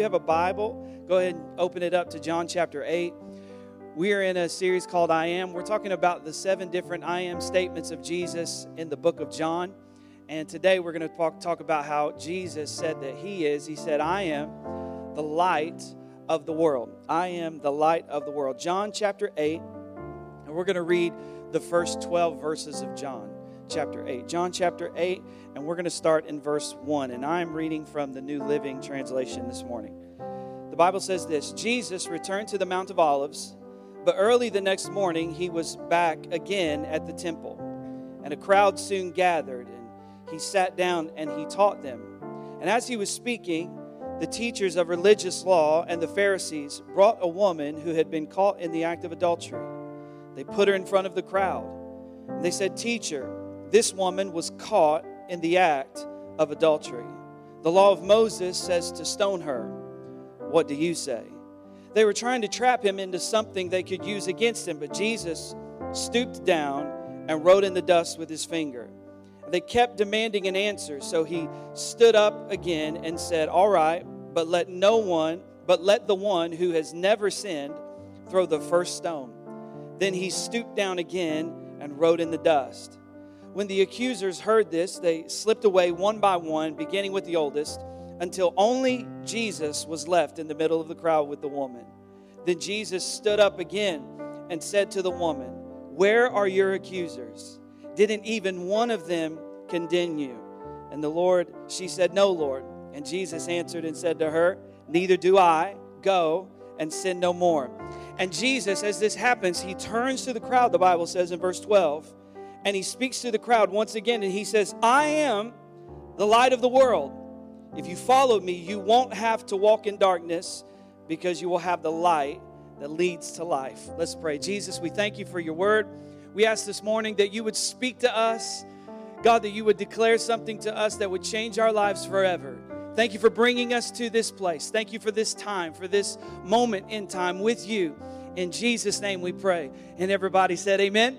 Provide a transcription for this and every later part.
you have a Bible, go ahead and open it up to John chapter 8. We are in a series called I Am. We're talking about the 7 different I Am statements of Jesus in the book of John. And today we're going to talk about how Jesus said that he is. He said, I am the light of the world. I am the light of the world. John chapter 8. And we're going to read the first 12 verses of John chapter 8. John chapter 8. And we're going to start in verse 1. And I'm reading from the New Living Translation this morning. The Bible says this: Jesus returned to the Mount of Olives, but early the next morning he was back again at the temple. And a crowd soon gathered. He sat down and he taught them. And as he was speaking, the teachers of religious law and the Pharisees brought a woman who had been caught in the act of adultery. They put her in front of the crowd. And they said, Teacher, this woman was caught in the act of adultery. The law of Moses says to stone her. What do you say? They were trying to trap him into something they could use against him, but Jesus stooped down and wrote in the dust with his finger. They kept demanding an answer, so he stood up again and said, All right, but let the one who has never sinned throw the first stone. Then he stooped down again and wrote in the dust. When the accusers heard this, they slipped away one by one, beginning with the oldest, until only Jesus was left in the middle of the crowd with the woman. Then Jesus stood up again and said to the woman, Where are your accusers? Didn't even one of them condemn you? And she said, No, Lord. And Jesus answered and said to her, Neither do I. Go and sin no more. And Jesus, as this happens, he turns to the crowd, the Bible says in verse 12, and he speaks to the crowd once again, and he says, I am the light of the world. If you follow me, you won't have to walk in darkness, because you will have the light that leads to life. Let's pray. Jesus, we thank you for your word. We ask this morning that you would speak to us, God, that you would declare something to us that would change our lives forever. Thank you for bringing us to this place. Thank you for this time, for this moment in time with you. In Jesus' name we pray. And everybody said amen?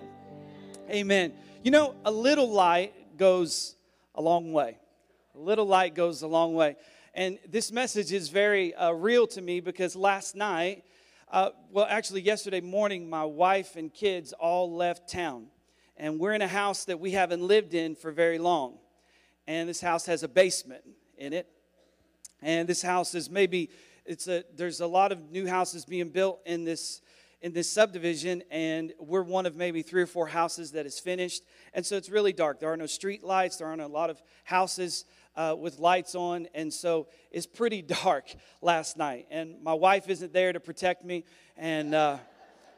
Amen. You know, a little light goes a long way. A little light goes a long way. And this message is very real to me, because last night, yesterday morning, my wife and kids all left town. And we're in a house that we haven't lived in for very long. And this house has a basement in it. And this house is there's a lot of new houses being built in this subdivision. And we're one of maybe 3 or 4 houses that is finished. And so it's really dark. There are no street lights. There aren't a lot of houses with lights on, and so it's pretty dark last night. And my wife isn't there to protect me, and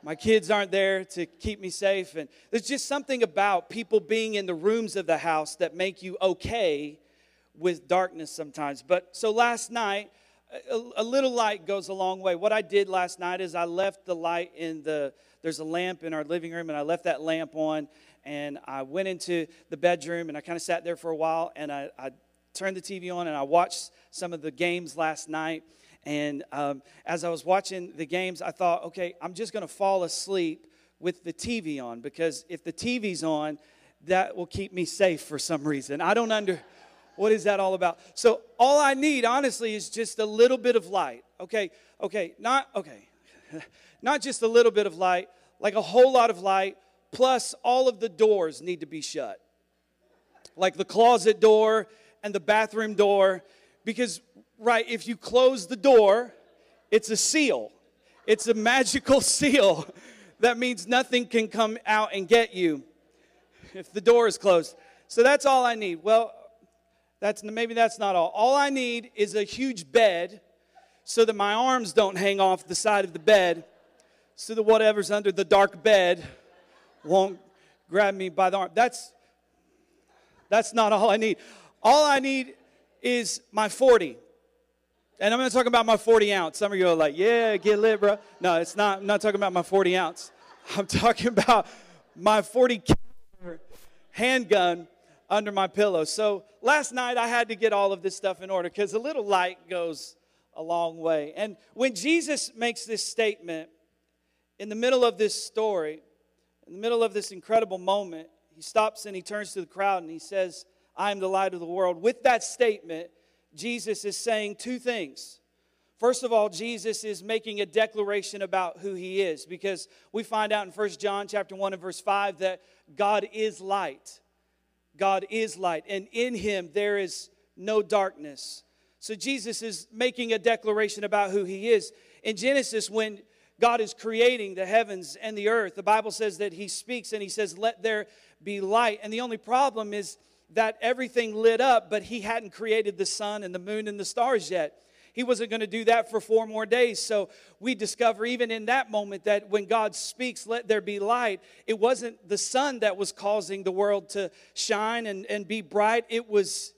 my kids aren't there to keep me safe. And there's just something about people being in the rooms of the house that make you okay with darkness sometimes. But so last night, a little light goes a long way. What I did last night is I left the light there's a lamp in our living room, and I left that lamp on, and I went into the bedroom, and I kind of sat there for a while, and I turned the TV on, and I watched some of the games last night. And as I was watching the games, I thought, okay, I'm just going to fall asleep with the TV on, because if the TV's on, that will keep me safe for some reason. I don't what is that all about? So all I need, honestly, is just a little bit of light. Not just a little bit of light, like a whole lot of light, plus all of the doors need to be shut. Like the closet door and the bathroom door, because, right, if you close the door, it's a seal. It's a magical seal. That means nothing can come out and get you if the door is closed. So that's all I need. Well, maybe that's not all. All I need is a huge bed so that my arms don't hang off the side of the bed, so that whatever's under the dark bed won't grab me by the arm. That's not all I need. All I need is my 40. And I'm going to talk about my 40 ounce. Some of you are like, yeah, get lit, bro. No, it's not. I'm not talking about my 40 ounce. I'm talking about my 40 caliber handgun under my pillow. So last night I had to get all of this stuff in order, because a little light goes a long way. And when Jesus makes this statement in the middle of this story, in the middle of this incredible moment, he stops and he turns to the crowd and he says, I am the light of the world. With that statement, Jesus is saying 2 things. First of all, Jesus is making a declaration about who he is, because we find out in 1 John chapter 1 and verse 5 that God is light. God is light, and in him there is no darkness. So Jesus is making a declaration about who he is. In Genesis, when God is creating the heavens and the earth, the Bible says that he speaks and he says, "Let there be light." And the only problem is that everything lit up, but he hadn't created the sun and the moon and the stars yet. He wasn't going to do that for 4 more days. So we discover even in that moment that when God speaks, "Let there be light," it wasn't the sun that was causing the world to shine and be bright. It was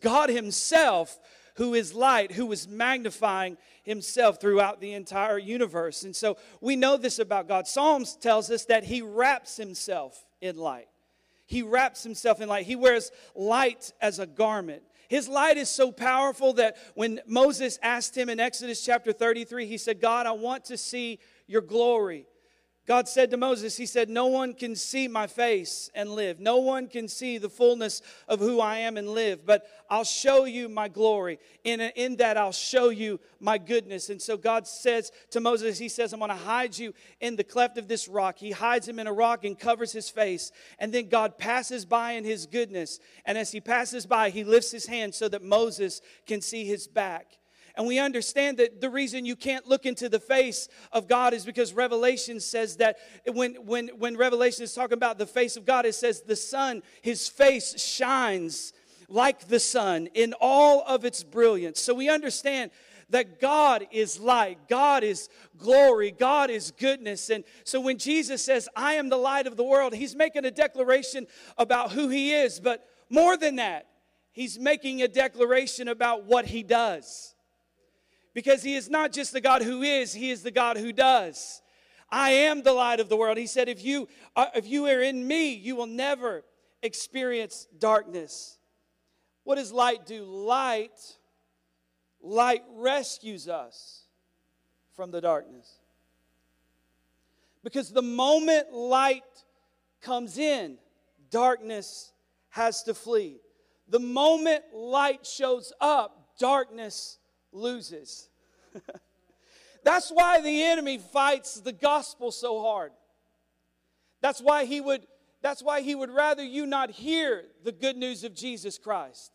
God himself who is light, who is magnifying himself throughout the entire universe. And so we know this about God. Psalms tells us that he wraps himself in light. He wraps himself in light. He wears light as a garment. His light is so powerful that when Moses asked him in Exodus chapter 33, he said, "God, I want to see your glory." God said to Moses, he said, "No one can see my face and live. No one can see the fullness of who I am and live, but I'll show you my glory. In that, I'll show you my goodness." And so God says to Moses, he says, "I'm going to hide you in the cleft of this rock." He hides him in a rock and covers his face. And then God passes by in his goodness. And as he passes by, he lifts his hand so that Moses can see his back. And we understand that the reason you can't look into the face of God is because Revelation says that when Revelation is talking about the face of God, it says the sun, his face shines like the sun in all of its brilliance. So we understand that God is light, God is glory, God is goodness. And so when Jesus says, "I am the light of the world," he's making a declaration about who he is. But more than that, he's making a declaration about what he does. Because he is not just the God who is, he is the God who does. "I am the light of the world." He said, if you are in me, you will never experience darkness. What does light do? Light rescues us from the darkness. Because the moment light comes in, darkness has to flee. The moment light shows up, darkness loses. That's why the enemy fights the gospel so hard. That's why he would rather you not hear the good news of Jesus Christ.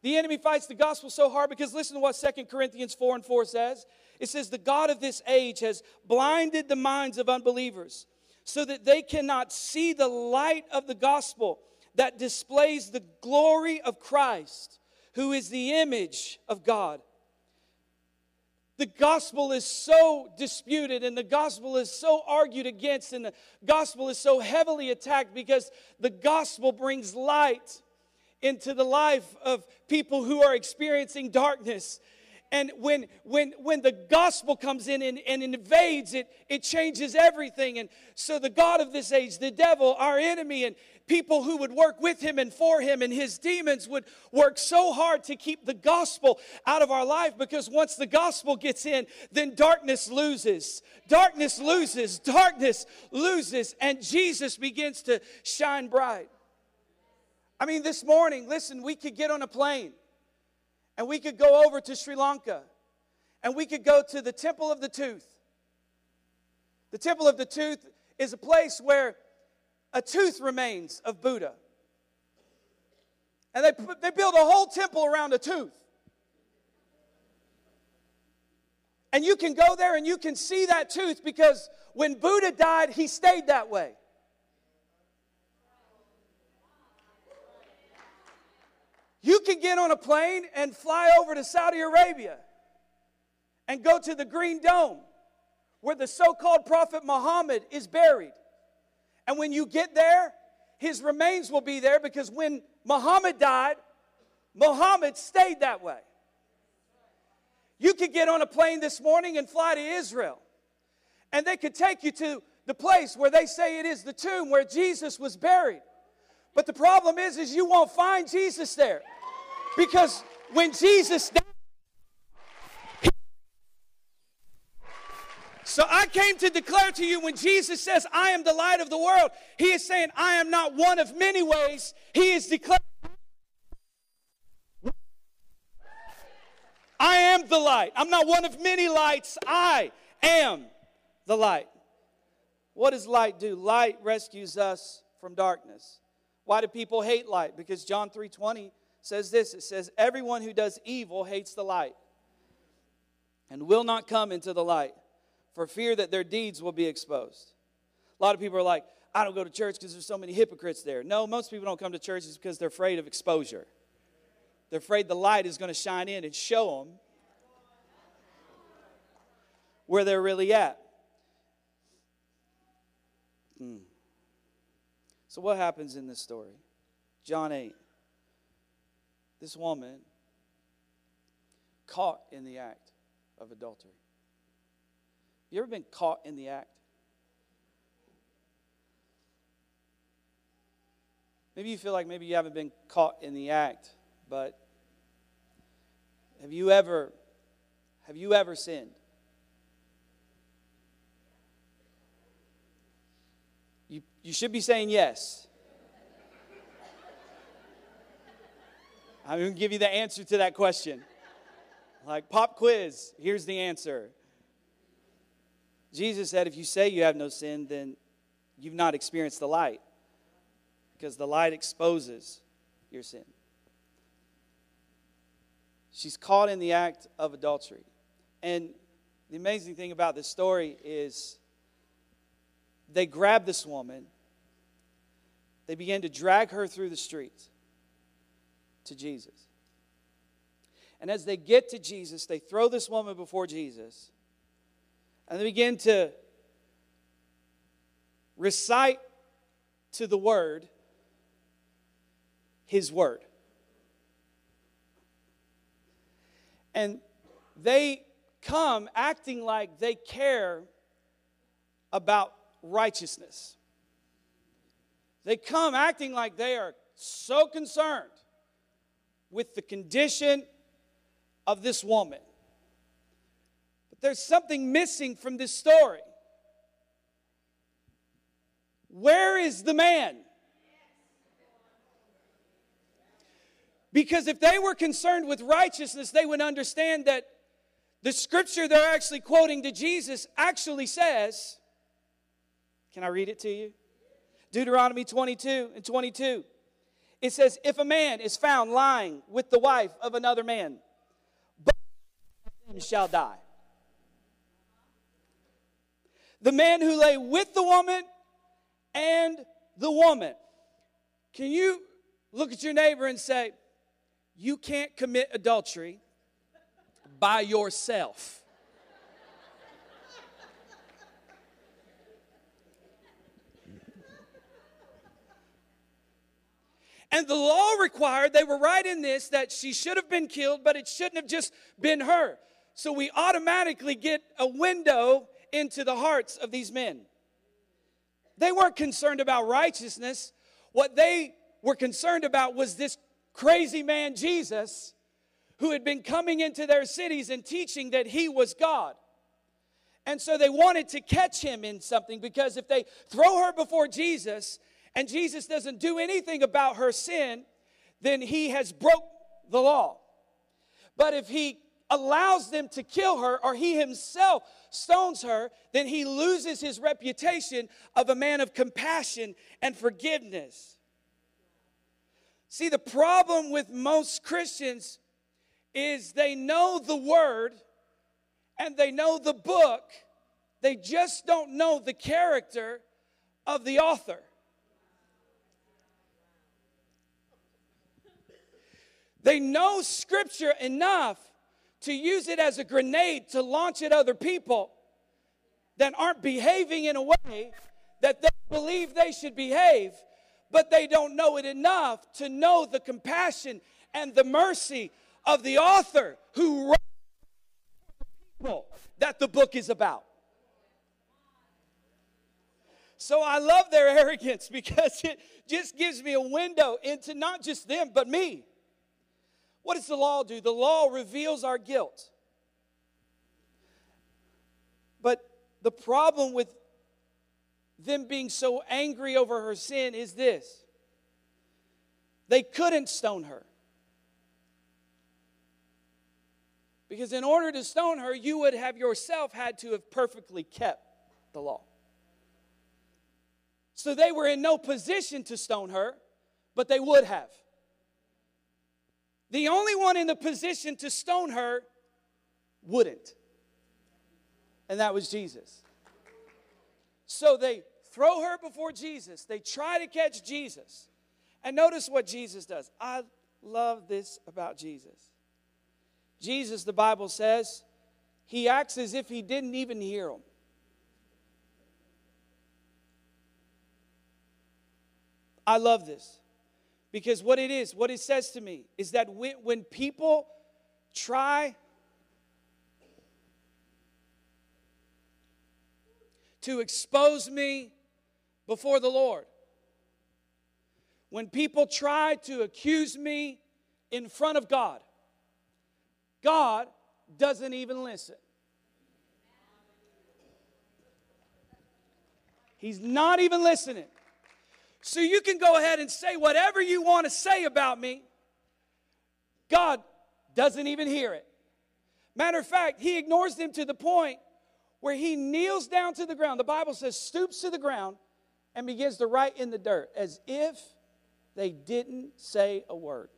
The enemy fights the gospel so hard because listen to what 2 Corinthians 4:4 says. It says, "The God of this age has blinded the minds of unbelievers so that they cannot see the light of the gospel that displays the glory of Christ, who is the image of God." The gospel is so disputed, and the gospel is so argued against, and the gospel is so heavily attacked because the gospel brings light into the life of people who are experiencing darkness. And when the gospel comes in and invades it, it changes everything. And so the God of this age, the devil, our enemy, and people who would work with him and for him and his demons would work so hard to keep the gospel out of our life, because once the gospel gets in, then darkness loses. Darkness loses. Darkness loses. And Jesus begins to shine bright. I mean, this morning, listen, we could get on a plane and we could go over to Sri Lanka and we could go to the Temple of the Tooth. The Temple of the Tooth is a place where a tooth remains of Buddha. And they build a whole temple around a tooth. And you can go there and you can see that tooth, because when Buddha died, he stayed that way. You can get on a plane and fly over to Saudi Arabia and go to the Green Dome, where the so-called Prophet Muhammad is buried. And when you get there, his remains will be there, because when Muhammad died, Muhammad stayed that way. You could get on a plane this morning and fly to Israel, and they could take you to the place where they say it is the tomb where Jesus was buried. But the problem is you won't find Jesus there, because when Jesus died, So I came to declare to you, when Jesus says, "I am the light of the world," he is saying, "I am not one of many ways." He is declaring, "I am the light. light. I'm not one of many lights. I am the light. What does light do? Light rescues us from darkness. Why do people hate light? Because John 3:20 says this. It says, everyone who does evil hates the light and will not come into the light for fear that their deeds will be exposed. A lot of people are like, I don't go to church because there's so many hypocrites there. No, most people don't come to churches because they're afraid of exposure. They're afraid the light is going to shine in and show them where they're really at. So what happens in this story? John 8. This woman caught in the act of adultery. You ever been caught in the act? Maybe you feel like maybe you haven't been caught in the act, but have you ever sinned? You should be saying yes. I'm going to give you the answer to that question. Like pop quiz, here's the answer. Jesus said if you say you have no sin, then you've not experienced the light. Because the light exposes your sin. She's caught in the act of adultery. And the amazing thing about this story is they grab this woman. They begin to drag her through the streets to Jesus. And as they get to Jesus, they throw this woman before Jesus. And they begin to recite to the Word, His Word. And they come acting like they care about righteousness. They come acting like they are so concerned with the condition of this woman. But there's something missing from this story. Where is the man? Because if they were concerned with righteousness, they would understand that the scripture they're actually quoting to Jesus actually says, can I read it to you? Deuteronomy 22:22. It says, if a man is found lying with the wife of another man, both of them shall die. The man who lay with the woman and the woman. Can you look at your neighbor and say, you can't commit adultery by yourself. And the law required, they were right in this, that she should have been killed, but it shouldn't have just been her. So we automatically get a window into the hearts of these men. They weren't concerned about righteousness. What they were concerned about was this crazy man, Jesus, who had been coming into their cities and teaching that he was God. And so they wanted to catch him in something, because if they throw her before Jesus and Jesus doesn't do anything about her sin, then he has broke the law. But if he allows them to kill her, or he himself stones her, then he loses his reputation of a man of compassion and forgiveness. See, the problem with most Christians is they know the Word and they know the book. They just don't know the character of the author. They know Scripture enough to use it as a grenade to launch at other people that aren't behaving in a way that they believe they should behave, but they don't know it enough to know the compassion and the mercy of the author who wrote the people that the book is about. So I love their arrogance, because it just gives me a window into not just them, but me. What does the law do? The law reveals our guilt. But the problem with them being so angry over her sin is this. They couldn't stone her. Because in order to stone her, you would have yourself had to have perfectly kept the law. So they were in no position to stone her, but they would have. The only one in the position to stone her wouldn't. And that was Jesus. So they throw her before Jesus. They try to catch Jesus. And notice what Jesus does. I love this about Jesus. Jesus, the Bible says, he acts as if he didn't even hear them. I love this. Because what it is, what it says to me, is that when people try to expose me before the Lord, when people try to accuse me in front of God, God doesn't even listen. He's not even listening. So you can go ahead and say whatever you want to say about me. God doesn't even hear it. Matter of fact, he ignores them to the point where he kneels down to the ground. The Bible says stoops to the ground and begins to write in the dirt as if they didn't say a word.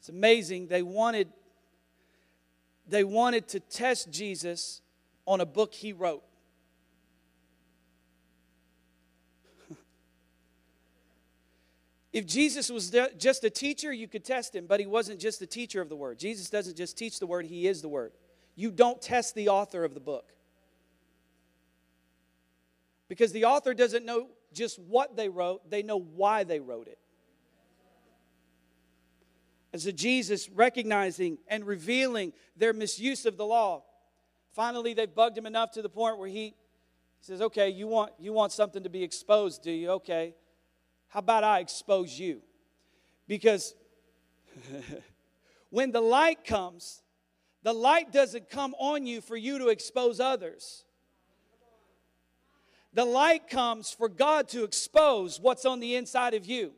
It's amazing. They wanted to test Jesus on a book he wrote. If Jesus was just a teacher, you could test him, but he wasn't just a teacher of the word. Jesus doesn't just teach the word, he is the word. You don't test the author of the book. Because the author doesn't know just what they wrote, they know why they wrote it. And so Jesus, recognizing and revealing their misuse of the law, finally they've bugged him enough to the point where he says, okay, you want something to be exposed, do you? Okay, how about I expose you? Because when the light comes, the light doesn't come on you for you to expose others. The light comes for God to expose what's on the inside of you.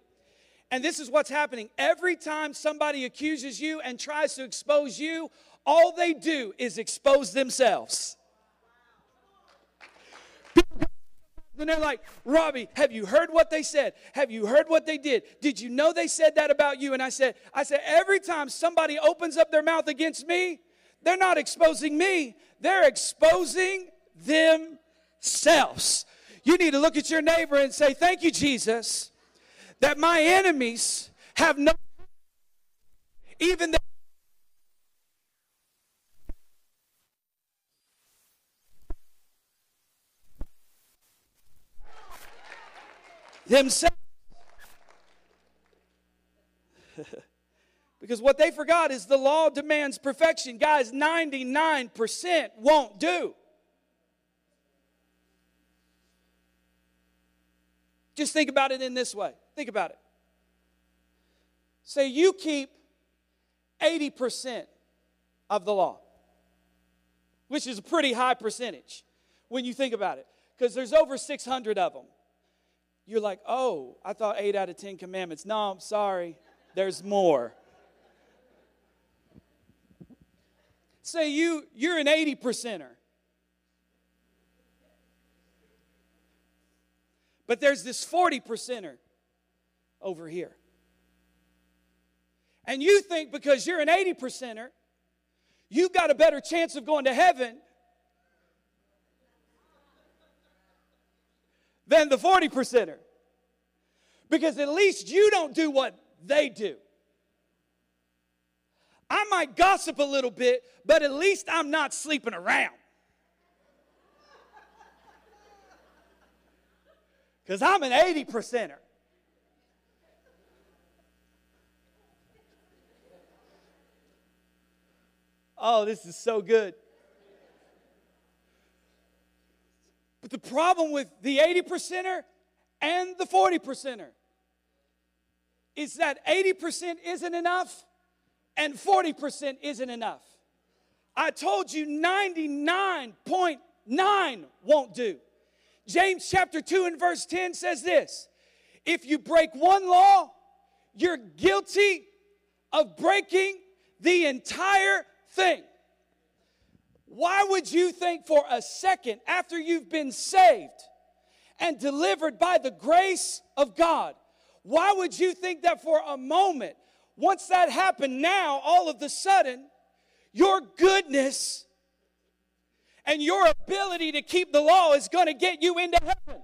And this is what's happening. Every time somebody accuses you and tries to expose you, all they do is expose themselves. And they're like, Robbie, have you heard what they said? Have you heard what they did? Did you know they said that about you? And I said, every time somebody opens up their mouth against me, they're not exposing me. They're exposing themselves. You need to look at your neighbor and say, thank you, Jesus, that my enemies have no, even the themselves. Because what they forgot is the law demands perfection. Guys, 99% won't do. Just think about it in this way. Think about it. Say you keep 80% of the law, which is a pretty high percentage when you think about it, because there's over 600 of them. You're like, oh, I thought 8 out of 10 commandments. No, I'm sorry. There's more. Say you're an 80%er. But there's this 40%er. Over here. And you think because you're an 80%er, you've got a better chance of going to heaven than the 40%er. Because at least you don't do what they do. I might gossip a little bit, but at least I'm not sleeping around. Because I'm an 80%er. Oh, this is so good. But the problem with the 80%er and the 40%er is that 80% isn't enough and 40% isn't enough. I told you 99.9 won't do. James chapter 2 and verse 10 says this. If you break one law, you're guilty of breaking the entire thing. Why would you think for a second after you've been saved and delivered by the grace of God, why would you think that for a moment, once that happened now, all of a sudden, your goodness and your ability to keep the law is going to get you into heaven?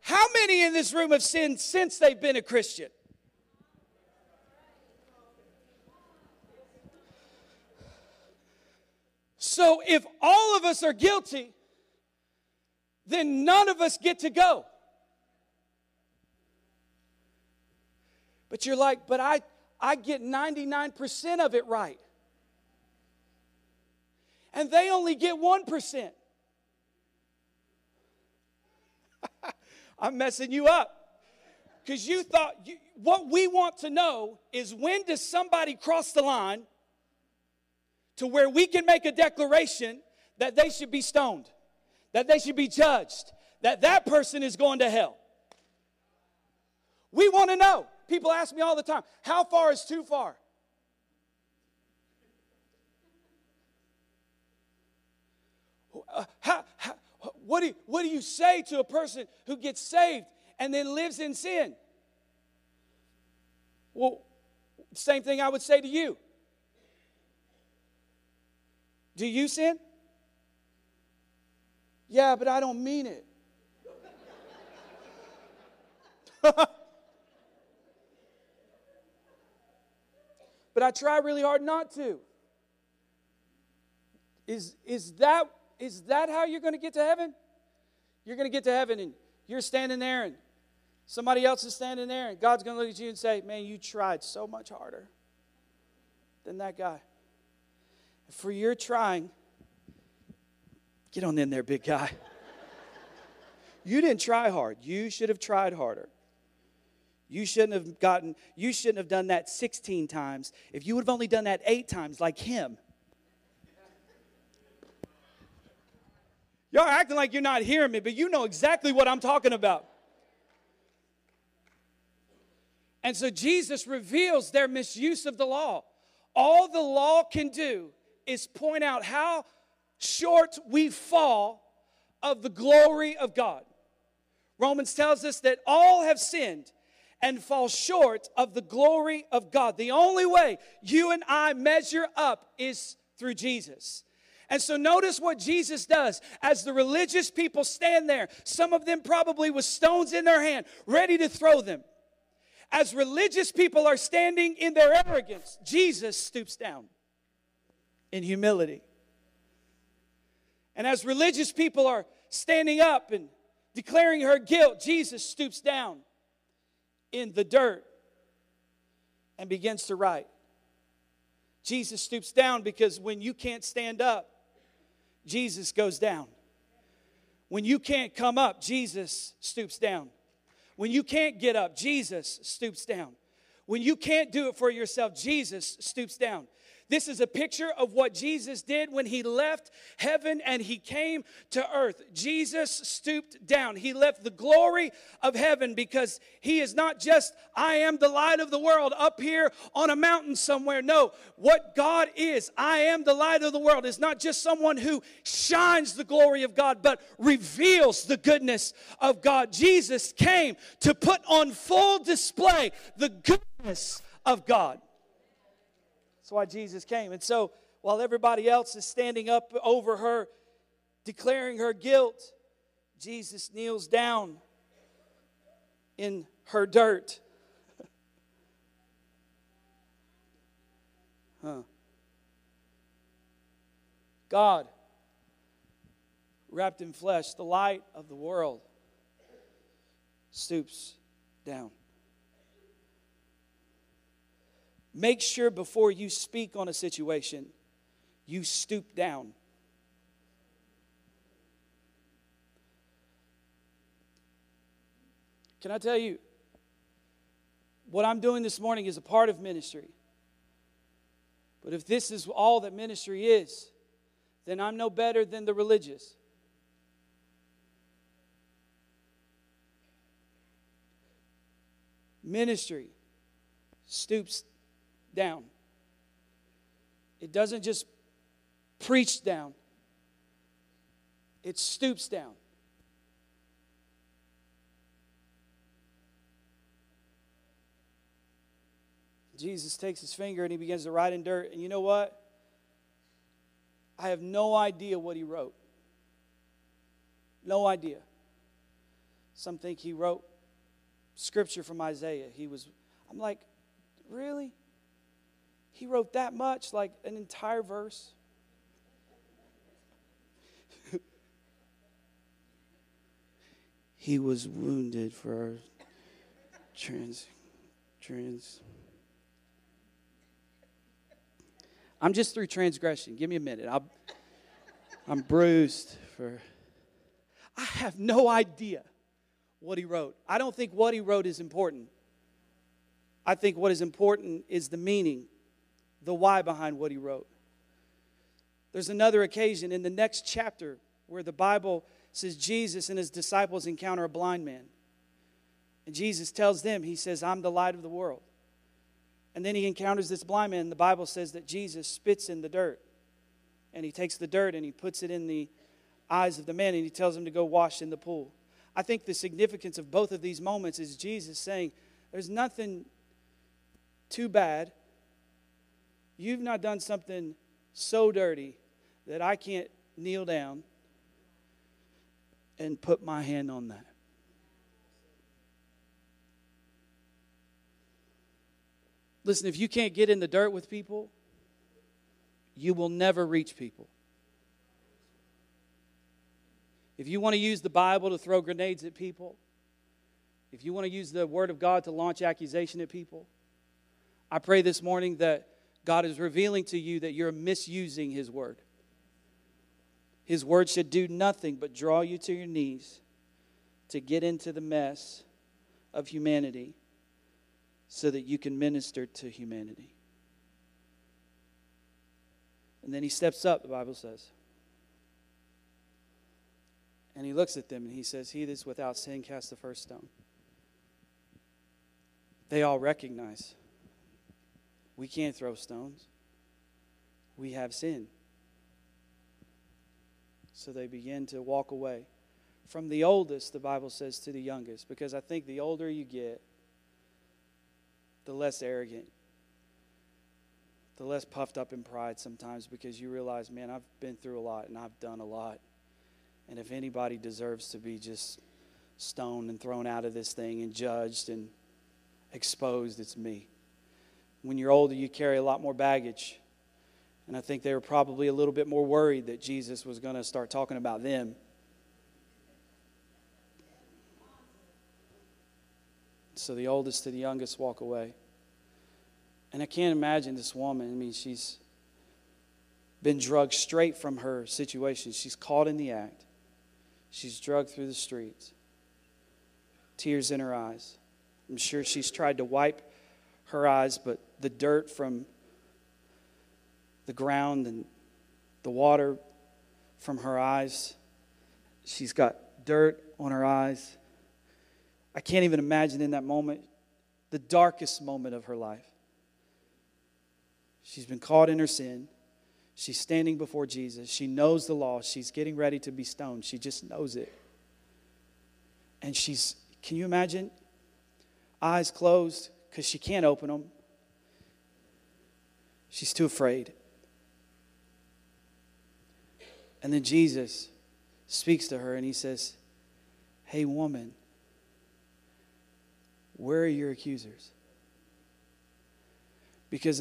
How many in this room have sinned since they've been a Christian? So if all of us are guilty, then none of us get to go. But you're like, but I get 99% of it right. And they only get 1%. I'm messing you up. Because you thought, what we want to know is, when does somebody cross the line to where we can make a declaration that they should be stoned, that they should be judged, that that person is going to hell? We want to know. People ask me all the time, how far is too far? What do you say to a person who gets saved and then lives in sin? Well, same thing I would say to you. Do you sin? Yeah, but I don't mean it. But I try really hard not to. Is that how you're going to get to heaven? You're going to get to heaven and you're standing there and somebody else is standing there and God's going to look at you and say, man, you tried so much harder than that guy. For your trying, get on in there, big guy. You didn't try hard. You should have tried harder. You shouldn't have done that 16 times. If you would have only done that 8 times like him. Y'all are acting like you're not hearing me, but you know exactly what I'm talking about. And so Jesus reveals their misuse of the law. All the law can do is point out how short we fall of the glory of God. Romans tells us that all have sinned and fall short of the glory of God. The only way you and I measure up is through Jesus. And so notice what Jesus does. As the religious people stand there, some of them probably with stones in their hand, ready to throw them. As religious people are standing in their arrogance, Jesus stoops down in humility. And as religious people are standing up and declaring her guilt, Jesus stoops down in the dirt and begins to write. Jesus stoops down because when you can't stand up, Jesus goes down. When you can't come up, Jesus stoops down. When you can't get up, Jesus stoops down. When you can't do it for yourself, Jesus stoops down. This is a picture of what Jesus did when he left heaven and he came to earth. Jesus stooped down. He left the glory of heaven because he is not just, I am the light of the world up here on a mountain somewhere. No, what God is, I am the light of the world, is not just someone who shines the glory of God, but reveals the goodness of God. Jesus came to put on full display the goodness of God. That's why Jesus came. And so while everybody else is standing up over her, declaring her guilt, Jesus kneels down in her dirt. God, wrapped in flesh, the light of the world, stoops down. Make sure before you speak on a situation, you stoop down. Can I tell you, what I'm doing this morning is a part of ministry. But if this is all that ministry is, then I'm no better than the religious. Ministry stoops down. It doesn't just preach down. It stoops down. Jesus takes his finger and he begins to write in dirt. And you know what? I have no idea what he wrote. No idea. Some think he wrote scripture from Isaiah. I'm like, really? He wrote that much? Like an entire verse? He was wounded for our I'm just through transgression. Give me a minute. I'm bruised for... I have no idea what he wrote. I don't think what he wrote is important. I think what is important is the meaning, the why behind what he wrote. There's another occasion in the next chapter where the Bible says Jesus and his disciples encounter a blind man. And Jesus tells them, he says, I'm the light of the world. And then he encounters this blind man. The Bible says that Jesus spits in the dirt. And he takes the dirt and he puts it in the eyes of the man. And he tells him to go wash in the pool. I think the significance of both of these moments is Jesus saying, there's nothing too bad. You've not done something so dirty that I can't kneel down and put my hand on that. Listen, if you can't get in the dirt with people, you will never reach people. If you want to use the Bible to throw grenades at people, if you want to use the Word of God to launch accusation at people, I pray this morning that God is revealing to you that you're misusing His Word. His Word should do nothing but draw you to your knees to get into the mess of humanity, so that you can minister to humanity. And then he steps up, the Bible says. And he looks at them and he says, he that's without sin cast the first stone. They all recognize, we can't throw stones. We have sin. So they begin to walk away. From the oldest, the Bible says, to the youngest. Because I think the older you get, the less arrogant, the less puffed up in pride sometimes, because you realize, man, I've been through a lot and I've done a lot. And if anybody deserves to be just stoned and thrown out of this thing and judged and exposed, it's me. When you're older, you carry a lot more baggage. And I think they were probably a little bit more worried that Jesus was going to start talking about them. So the oldest to the youngest walk away. And I can't imagine this woman. I mean, she's been drugged straight from her situation. She's caught in the act. She's drugged through the streets. Tears in her eyes. I'm sure she's tried to wipe her eyes, but the dirt from the ground and the water from her eyes, she's got dirt on her eyes. I can't even imagine in that moment, the darkest moment of her life. She's been caught in her sin. She's standing before Jesus. She knows the law. She's getting ready to be stoned. She just knows it. And she's, can you imagine? Eyes closed because she can't open them. She's too afraid. And then Jesus speaks to her and he says, hey, woman, where are your accusers? Because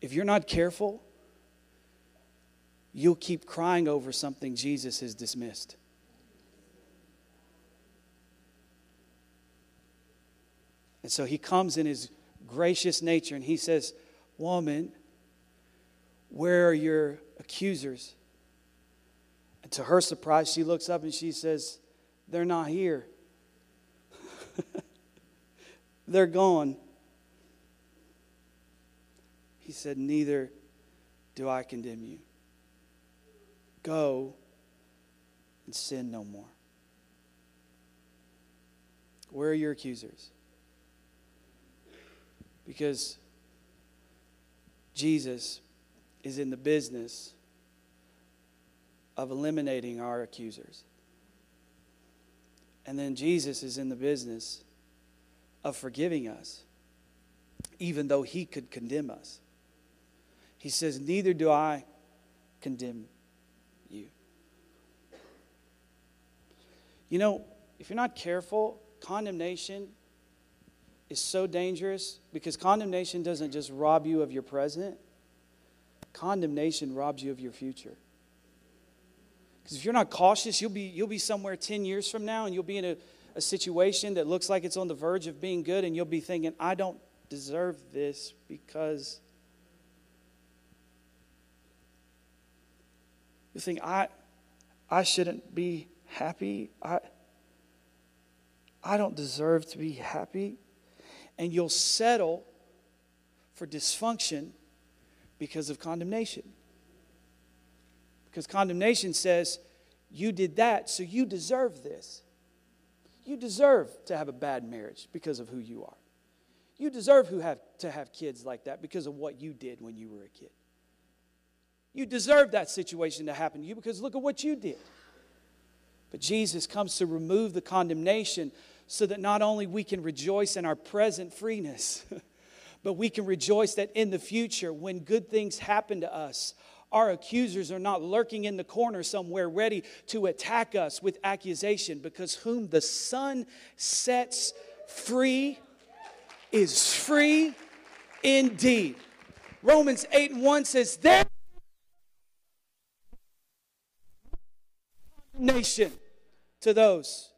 if you're not careful, you'll keep crying over something Jesus has dismissed. And so he comes in his gracious nature and he says, woman, where are your accusers? And to her surprise, she looks up and she says, they're not here. They're gone. He said, neither do I condemn you. Go and sin no more. Where are your accusers? Because Jesus is in the business of eliminating our accusers. And then Jesus is in the business of forgiving us, even though he could condemn us. He says, neither do I condemn you. You know, if you're not careful, condemnation is so dangerous, because condemnation doesn't just rob you of your present. Condemnation robs you of your future. Because if you're not cautious, you'll be somewhere 10 years from now, and you'll be in a situation that looks like it's on the verge of being good, and you'll be thinking, I don't deserve this because... You think, I shouldn't be happy. I don't deserve to be happy. And you'll settle for dysfunction because of condemnation. Because condemnation says, you did that, so you deserve this. You deserve to have a bad marriage because of who you are. You deserve to have kids like that because of what you did when you were a kid. You deserve that situation to happen to you because look at what you did. But Jesus comes to remove the condemnation so that not only we can rejoice in our present freeness, but we can rejoice that in the future, when good things happen to us, our accusers are not lurking in the corner somewhere ready to attack us with accusation, because whom the Son sets free is free indeed. Romans 8:1 says, there is no condemnation to those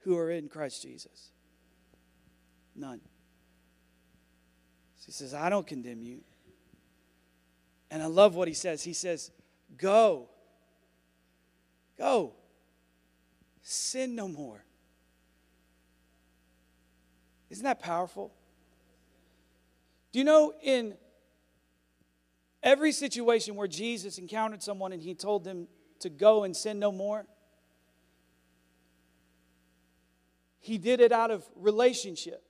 who are in Christ Jesus. None. So he says, I don't condemn you. And I love what he says. He says, go. Go. Sin no more. Isn't that powerful? Do you know, in every situation where Jesus encountered someone and he told them to go and sin no more, he did it out of relationship.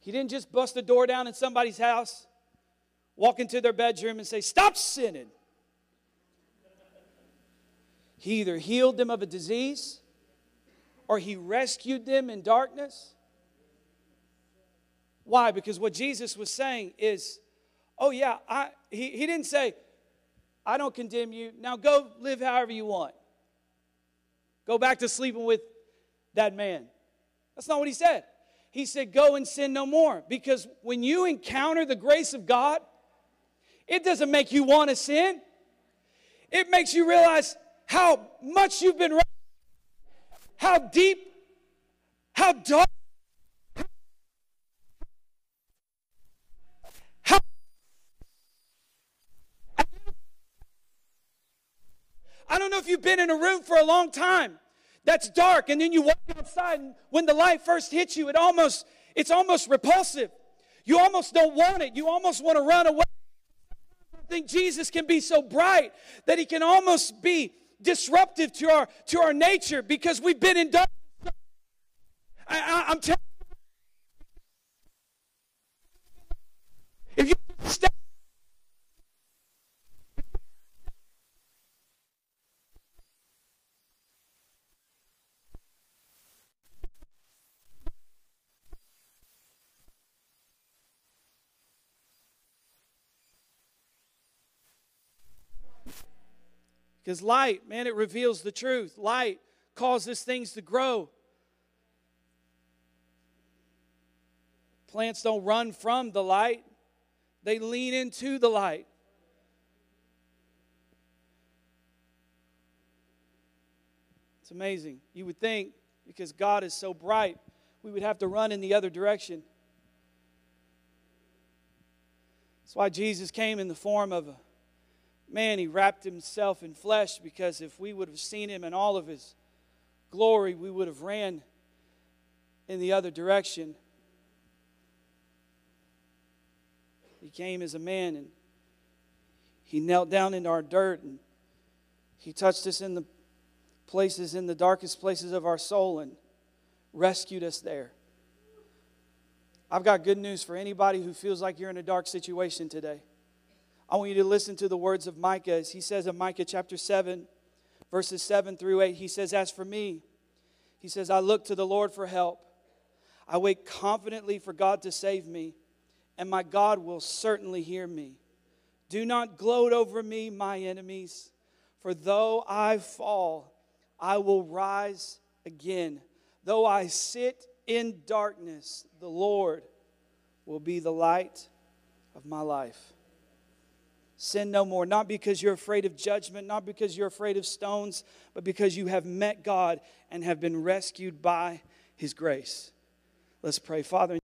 He didn't just bust the door down in somebody's house, walk into their bedroom and say, stop sinning. He either healed them of a disease or he rescued them in darkness. Why? Because what Jesus was saying is, oh yeah, he didn't say, I don't condemn you. Now go live however you want. Go back to sleeping with that man. That's not what he said. He said, go and sin no more. Because when you encounter the grace of God, it doesn't make you want to sin. It makes you realize how much you've been, how deep, how dark, how I don't know if you've been in a room for a long time that's dark, and then you walk outside, and when the light first hits you, it's almost repulsive. You almost don't want it. You almost want to run away. I think Jesus can be so bright that he can almost be disruptive to our nature, because we've been in darkness. I'm telling you, if you stay. Because light, man, it reveals the truth. Light causes things to grow. Plants don't run from the light. They lean into the light. It's amazing. You would think, because God is so bright, we would have to run in the other direction. That's why Jesus came in the form of a man. He wrapped himself in flesh, because if we would have seen him in all of his glory, we would have ran in the other direction. He came as a man, and he knelt down in our dirt, and he touched us in the darkest places of our soul, and rescued us there. I've got good news for anybody who feels like you're in a dark situation today. I want you to listen to the words of Micah. As he says in Micah chapter 7, verses 7 through 8, he says, "As for me," he says, "I look to the Lord for help. I wait confidently for God to save me, and my God will certainly hear me. Do not gloat over me, my enemies, for though I fall, I will rise again. Though I sit in darkness, the Lord will be the light of my life. Sin no more, not because you're afraid of judgment, not because you're afraid of stones, but because you have met God and have been rescued by His grace." Let's pray. Father,